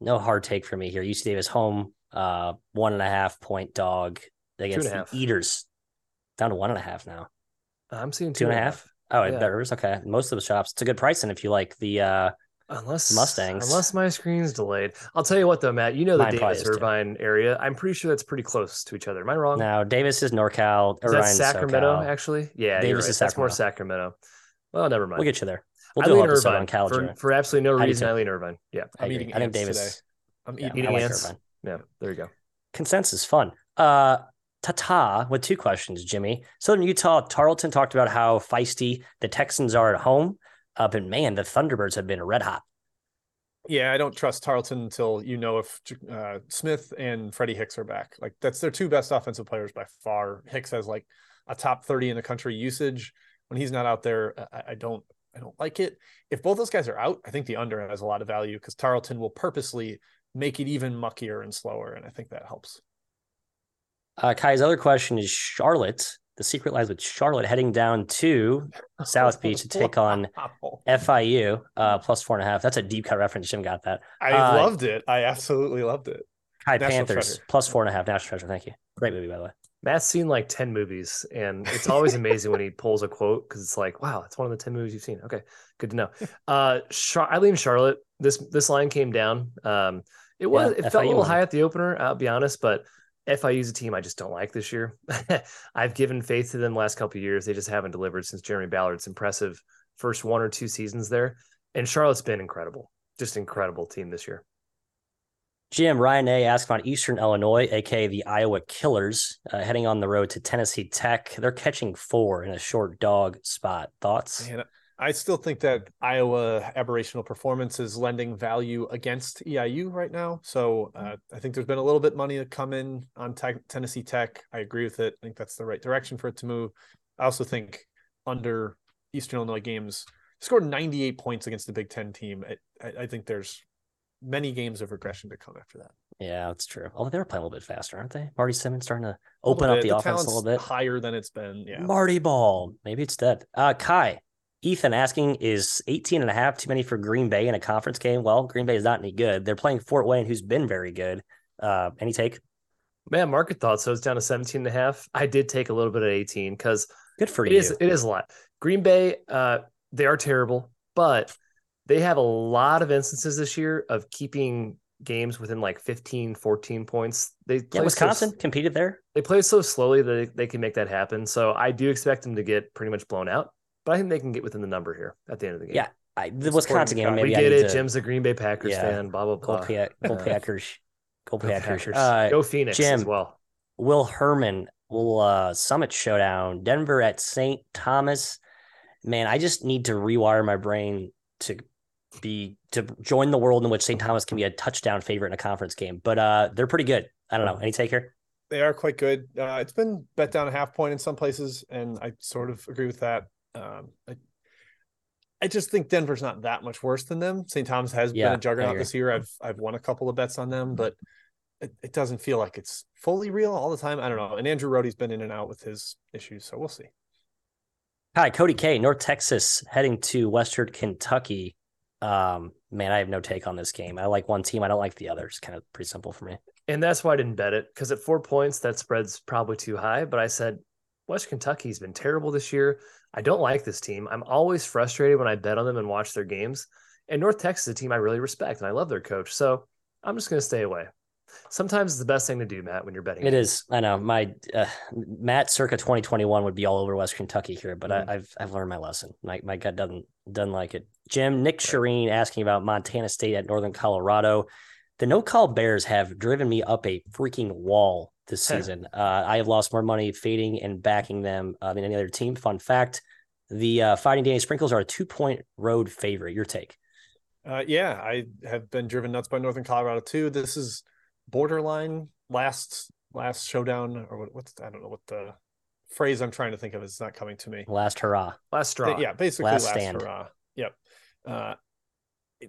No hard take for me here. UC Davis home, 1.5 point dog against the Eaters. Down to 1.5 now. I'm seeing two and a half. Oh, yeah. Bet Rivers. Okay. Most of the shops. It's a good price. And if you like the Mustangs. Unless my screen's delayed. I'll tell you what, though, Matt, you know the Mine Davis Irvine area. I'm pretty sure that's pretty close to each other. Am I wrong? No, Davis is NorCal. Is that Sacramento, SoCal. Actually? Yeah, Davis is Sacramento. That's more Sacramento. Well, never mind. We'll get you there. We'll do an episode on Cal for absolutely no reason. I lean Irvine. Yeah, I'm eating. I think Davis. I'm eating ants. Irvine. Yeah, there you go. Consensus, fun. Tata with two questions, Jimmy. Southern Utah, Tarleton talked about how feisty the Texans are at home, but man, the Thunderbirds have been red hot. Yeah, I don't trust Tarleton until if Smith and Freddie Hicks are back. Like that's their two best offensive players by far. Hicks has like a top 30 in the country usage. When he's not out there, I don't like it. If both those guys are out, I think the under has a lot of value because Tarleton will purposely make it even muckier and slower. And I think that helps. Kai's other question is Charlotte. The secret lies with Charlotte heading down to South Beach to take on FIU, plus 4.5. That's a deep cut reference. Jim got that. I loved it. I absolutely loved it. Kai National Panthers, treasure. Plus 4.5. National Treasure. Thank you. Great movie, by the way. Matt's seen like 10 movies, and it's always amazing when he pulls a quote because it's like, wow, it's one of the 10 movies you've seen. Okay, good to know. I lean Charlotte. This line came down. It felt a little high at the opener, I'll be honest, but FIU's a team I just don't like this year. I've given faith to them the last couple of years. They just haven't delivered since Jeremy Ballard's impressive first one or two seasons there. And Charlotte's been incredible, just incredible team this year. Jim, Ryan A. asked about Eastern Illinois, a.k.a. the Iowa Killers, heading on the road to Tennessee Tech. They're catching 4 in a short dog spot. Thoughts? Man, I still think that Iowa aberrational performance is lending value against EIU right now. So I think there's been a little bit money to come in on Tennessee Tech. I agree with it. I think that's the right direction for it to move. I also think under Eastern Illinois games, scored 98 points against the Big Ten team. I think there's many games of regression to come after that. Yeah, that's true. Although they're playing a little bit faster, aren't they? Marty Simmons starting to open up the offense a little bit. Higher than it's been. Yeah. Marty Ball. Maybe it's dead. Kai, Ethan asking, is 18.5 too many for Green Bay in a conference game? Well, Green Bay is not any good. They're playing Fort Wayne, who's been very good. Any take? Man, market thought. So it's down to 17.5. I did take a little bit at 18 because good for you. It is a lot. Green Bay, they are terrible, but they have a lot of instances this year of keeping games within like 15, 14 points. Wisconsin competed there. They play so slowly that they can make that happen. So I do expect them to get pretty much blown out, but I think they can get within the number here at the end of the game. Yeah, the Wisconsin game. Maybe we get it. Jim's a Green Bay Packers fan. Blah blah blah. Go Packers. Go Phoenix Jim, as well. Will Herman will Summit Showdown. Denver at St. Thomas. Man, I just need to rewire my brain to join the world in which St. Thomas can be a touchdown favorite in a conference game, but they're pretty good. I don't know. Any take here? They are quite good. It's been bet down a half point in some places, and I sort of agree with that. I just think Denver's not that much worse than them. St. Thomas has been a juggernaut this year. I've won a couple of bets on them, but it doesn't feel like it's fully real all the time. I don't know. And Andrew Rohde's been in and out with his issues, so we'll see. Hi, Cody K, North Texas heading to Western Kentucky. Man, I have no take on this game. I like one team. I don't like the other. It's kind of pretty simple for me. And that's why I didn't bet it, because at 4 points, that spread's probably too high. But I said, West Kentucky's been terrible this year. I don't like this team. I'm always frustrated when I bet on them and watch their games. And North Texas is a team I really respect, and I love their coach. So I'm just going to stay away. Sometimes it's the best thing to do, Matt, when you're betting. It is. I know. My Matt circa 2021 would be all over West Kentucky here, but I've learned my lesson. My gut doesn't like it. Jim, Nick Shireen asking about Montana State at Northern Colorado. The no-call Bears have driven me up a freaking wall this season. I have lost more money fading and backing them than any other team. Fun fact, the Fighting Danny Sprinkles are a 2-point road favorite. Your take? Yeah, I have been driven nuts by Northern Colorado too. This is borderline last showdown, or what's I don't know what the phrase I'm trying to think of is. Not coming to me. Last hurrah, last straw. Yeah, basically last stand. Hurrah. Yep.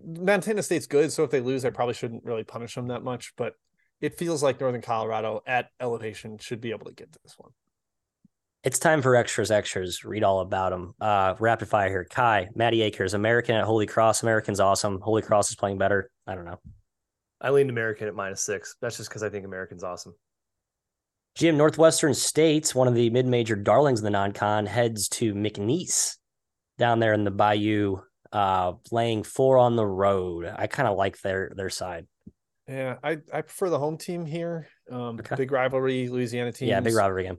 Montana State's good, so if they lose, I probably shouldn't really punish them that much. But it feels like Northern Colorado at elevation should be able to get to this one. It's time for extras. Read all about them. Rapid fire here. Kai, Matty Akers, American at Holy Cross. American's awesome. Holy Cross is playing better. I don't know. I leaned American at -6. That's just because I think American's awesome. Jim, Northwestern State's one of the mid-major darlings in the non-con, heads to McNeese down there in the Bayou, playing 4 on the road. I kind of like their side. Yeah, I prefer the home team here. Okay. Big rivalry, Louisiana teams. Yeah, big rivalry game.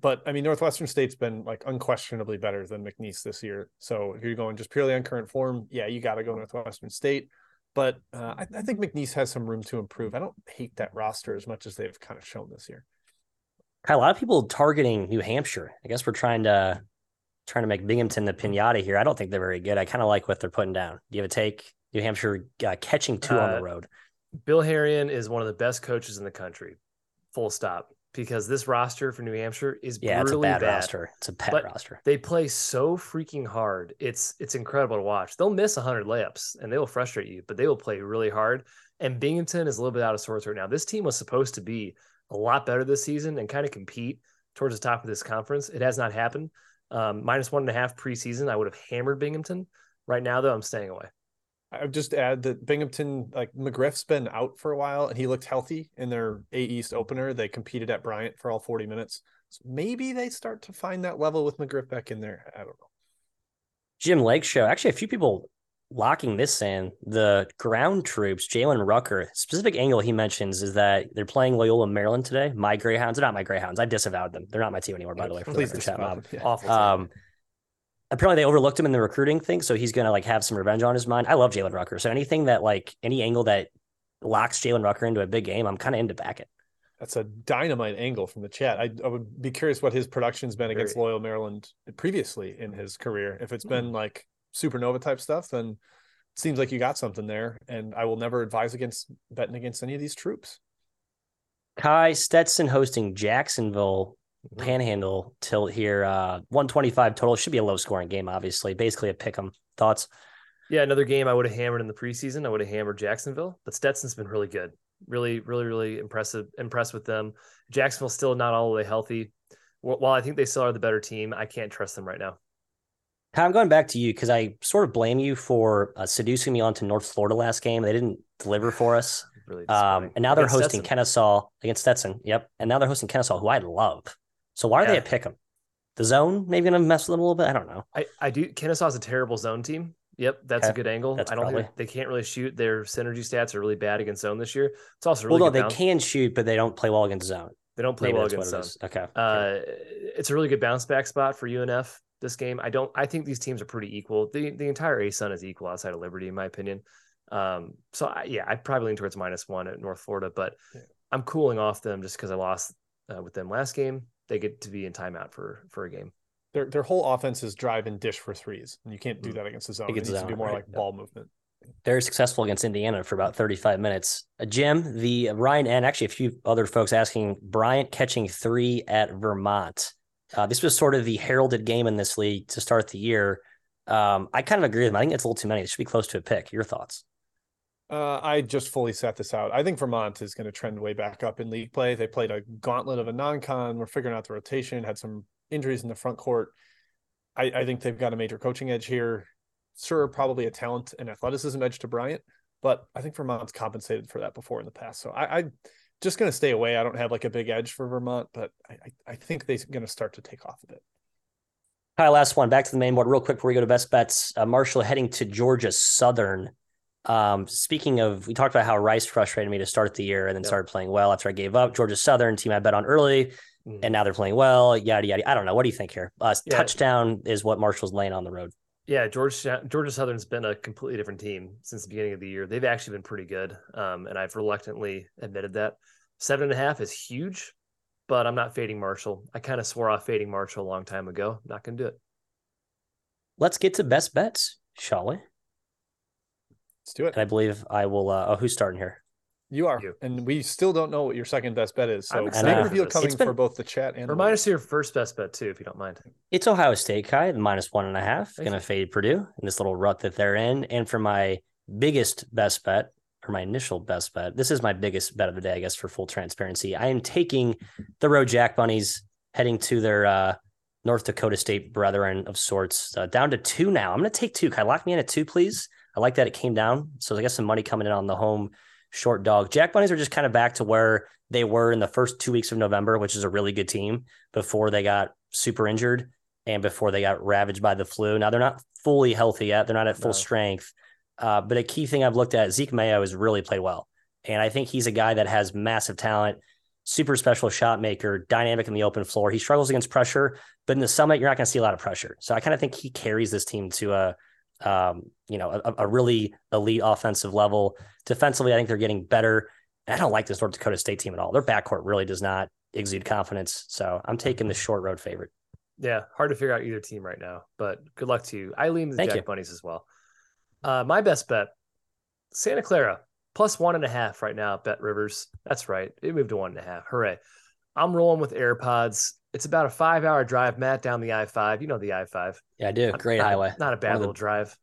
But, I mean, Northwestern State's been, like, unquestionably better than McNeese this year. So if you're going just purely on current form, yeah, you got to go Northwestern State. But I think McNeese has some room to improve. I don't hate that roster as much as they've kind of shown this year. A lot of people targeting New Hampshire. I guess we're trying to make Binghamton the pinata here. I don't think they're very good. I kind of like what they're putting down. Do you have a take? New Hampshire catching 2 on the road. Bill Harrion is one of the best coaches in the country. Full stop. Because this roster for New Hampshire is brutally bad. It's a bad roster. It's a pet roster. They play so freaking hard. It's incredible to watch. They'll miss 100 layups, and they will frustrate you, but they will play really hard. And Binghamton is a little bit out of sorts right now. This team was supposed to be a lot better this season and kind of compete towards the top of this conference. It has not happened. -1.5 preseason, I would have hammered Binghamton. Right now, though, I'm staying away. I would just add that Binghamton, like McGriff's been out for a while, and he looked healthy in their A East opener. They competed at Bryant for all 40 minutes. So maybe they start to find that level with McGriff back in there. I don't know. Jim Lake Show. Actually, a few people locking this in. The ground troops, Jalen Rucker, specific angle he mentions is that they're playing Loyola Maryland today. My Greyhounds. They're not my Greyhounds. I disavowed them. They're not my team anymore, by the way. Please disavow. Yeah. Awful. Apparently they overlooked him in the recruiting thing, so he's going to like have some revenge on his mind. I love Jalen Rucker. So anything that like any angle that locks Jalen Rucker into a big game, I'm kind of into back it. That's a dynamite angle from the chat. I would be curious what his production's been against Loyola Maryland previously in his career. If it's been like supernova type stuff, then it seems like you got something there. And I will never advise against betting against any of these troops. Kai Stetson hosting Jacksonville. Panhandle tilt here. 125 total. Should be a low scoring game, obviously. Basically a pick 'em. Thoughts? Yeah, another game I would have hammered in the preseason. I would have hammered Jacksonville, but Stetson's been really good. Really impressed with them. Jacksonville's still not all the way healthy. While I think they still are the better team, I can't trust them right now. I'm going back to you because I sort of blame you for seducing me onto North Florida last game. They didn't deliver for us. Really and now they're hosting Kennesaw against Stetson. Yep. And now they're hosting Kennesaw, who I love. So why are they at Pick'em? The zone maybe going to mess with them a little bit. I don't know. I do. Kennesaw's a terrible zone team. Yep, that's a good angle. I don't think they can't really shoot. Their synergy stats are really bad against zone this year. It's also really good. They can shoot, but they don't play well against zone. They don't play well against zone. Okay. It's a really good bounce back spot for UNF this game. I think these teams are pretty equal. The entire ASUN is equal outside of Liberty, in my opinion. I probably lean towards -1 at North Florida, but I'm cooling off them just because I lost with them last game. They get to be in timeout for a game. Their whole offense is drive and dish for threes, and you can't do that against the zone. It needs to be more like ball movement. They're successful against Indiana for about 35 minutes. Jim, the Ryan and actually a few other folks asking Bryant catching 3 at Vermont. This was sort of the heralded game in this league to start the year. I kind of agree with them. I think it's a little too many. It should be close to a pick. Your thoughts? I just fully set this out. I think Vermont is going to trend way back up in league play. They played a gauntlet of a non-con. We're figuring out the rotation, had some injuries in the front court. I think they've got a major coaching edge here. sure, probably a talent and athleticism edge to Bryant, but I think Vermont's compensated for that before in the past. So I'm just going to stay away. I don't have like a big edge for Vermont, but I think they're going to start to take off a bit. All right, last one. Back to the main board real quick before we go to best bets. Marshall heading to Georgia Southern. Speaking of, we talked about how Rice frustrated me to start the year and then started playing well after I gave up. Georgia Southern, team I bet on early, and now they're playing well, yada, yada. I don't know. What do you think here? Touchdown is what Marshall's laying on the road. Yeah, Georgia Southern's been a completely different team since the beginning of the year. They've actually been pretty good, and I've reluctantly admitted that. 7.5 is huge, but I'm not fading Marshall. I kind of swore off fading Marshall a long time ago. Not going to do it. Let's get to best bets, shall we? Let's do it. And I believe I will. Who's starting here? You are. You. And we still don't know what your second best bet is. So it's a reveal coming for both the chat and remind us your first best bet too, if you don't mind. It's Ohio State, Kai, -1.5. Going to fade Purdue in this little rut that they're in. And for my biggest best bet, or my initial best bet, this is my biggest bet of the day, I guess, for full transparency. I am taking the road Jack Bunnies heading to their North Dakota State brethren of sorts, down to 2 now. I'm going to take 2. Kai, lock me in at 2, please. I like that it came down. So I got some money coming in on the home short dog. Jack Bunnies are just kind of back to where they were in the first 2 weeks of November, which is a really good team before they got super injured and before they got ravaged by the flu. Now they're not fully healthy yet. They're not at full strength. But a key thing I've looked at, Zeke Mayo has really played well. And I think he's a guy that has massive talent, super special shot maker, dynamic in the open floor. He struggles against pressure, but in the Summit, you're not going to see a lot of pressure. So I kind of think he carries this team to a really elite offensive level. Defensively, I think they're getting better. I don't like this North Dakota State team at all. Their backcourt really does not exude confidence. So I'm taking the short road favorite. Yeah, hard to figure out either team right now, but good luck to you. I lean the Jack Bunnies as well. My best bet, Santa Clara, +1.5 right now at Bet Rivers. That's right. It moved to 1.5. Hooray. I'm rolling with AirPods. It's about a 5-hour drive, Matt, down the I-5. You know the I-5. Yeah, I do. Great highway. Not a bad little drive.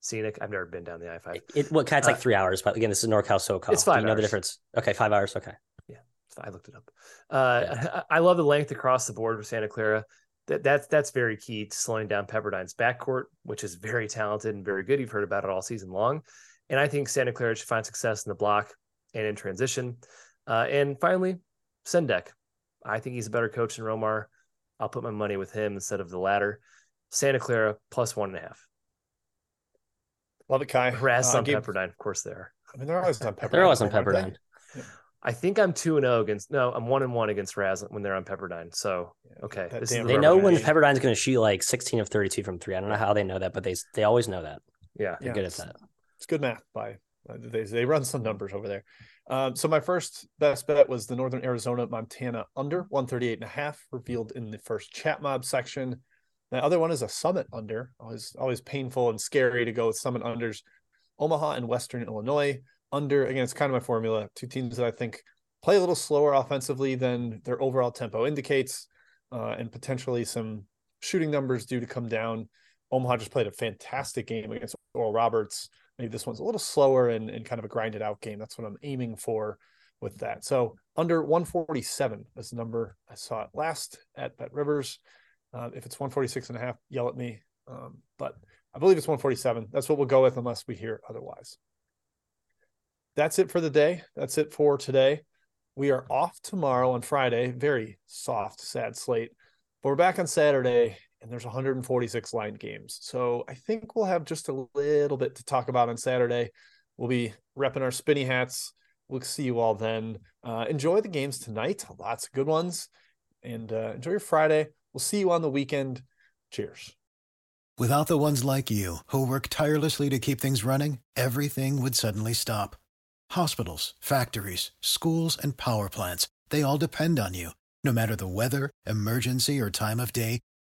Scenic. I've never been down the I-5. It's like 3 hours, but again, this is NorCal, SoCal. It's 5 hours. Do you know the difference? Okay, 5 hours. Okay. Yeah, I looked it up. I love the length across the board for Santa Clara. That's very key to slowing down Pepperdine's backcourt, which is very talented and very good. You've heard about it all season long. And I think Santa Clara should find success in the block and in transition. And finally, Sendek. I think he's a better coach than Romar. I'll put my money with him instead of the latter. Santa Clara, +1.5. Love it, Kai. Brass on Pepperdine. Of course they are. I mean, they're always on Pepperdine. I think I'm 2-0 against... No, I'm 1-1 against Raz when they're on Pepperdine. So, okay. They know when Pepperdine's going to shoot like 16 of 32 from 3. I don't know how they know that, but they always know that. Yeah. They're good at that. It's good math by... They run some numbers over there. So my first best bet was the Northern Arizona-Montana under 138.5, revealed in the first chat mob section. The other one is a Summit under. Always painful and scary to go with Summit unders. Omaha and Western Illinois under. Again, it's kind of my formula. Two teams that I think play a little slower offensively than their overall tempo indicates, and potentially some shooting numbers due to come down. Omaha just played a fantastic game against Oral Roberts. Maybe this one's a little slower and kind of a grinded out game. That's what I'm aiming for with that. So under 147 is the number I saw it last at Bet Rivers. If it's 146.5, yell at me. But I believe it's 147. That's what we'll go with unless we hear otherwise. That's it for the day. That's it for today. We are off tomorrow on Friday. Very soft, sad slate. But we're back on Saturday. And there's 146 line games. So I think we'll have just a little bit to talk about on Saturday. We'll be repping our spinny hats. We'll see you all then. Enjoy the games tonight. Lots of good ones. And enjoy your Friday. We'll see you on the weekend. Cheers. Without the ones like you who work tirelessly to keep things running, everything would suddenly stop. Hospitals, factories, schools, and power plants, they all depend on you. No matter the weather, emergency, or time of day,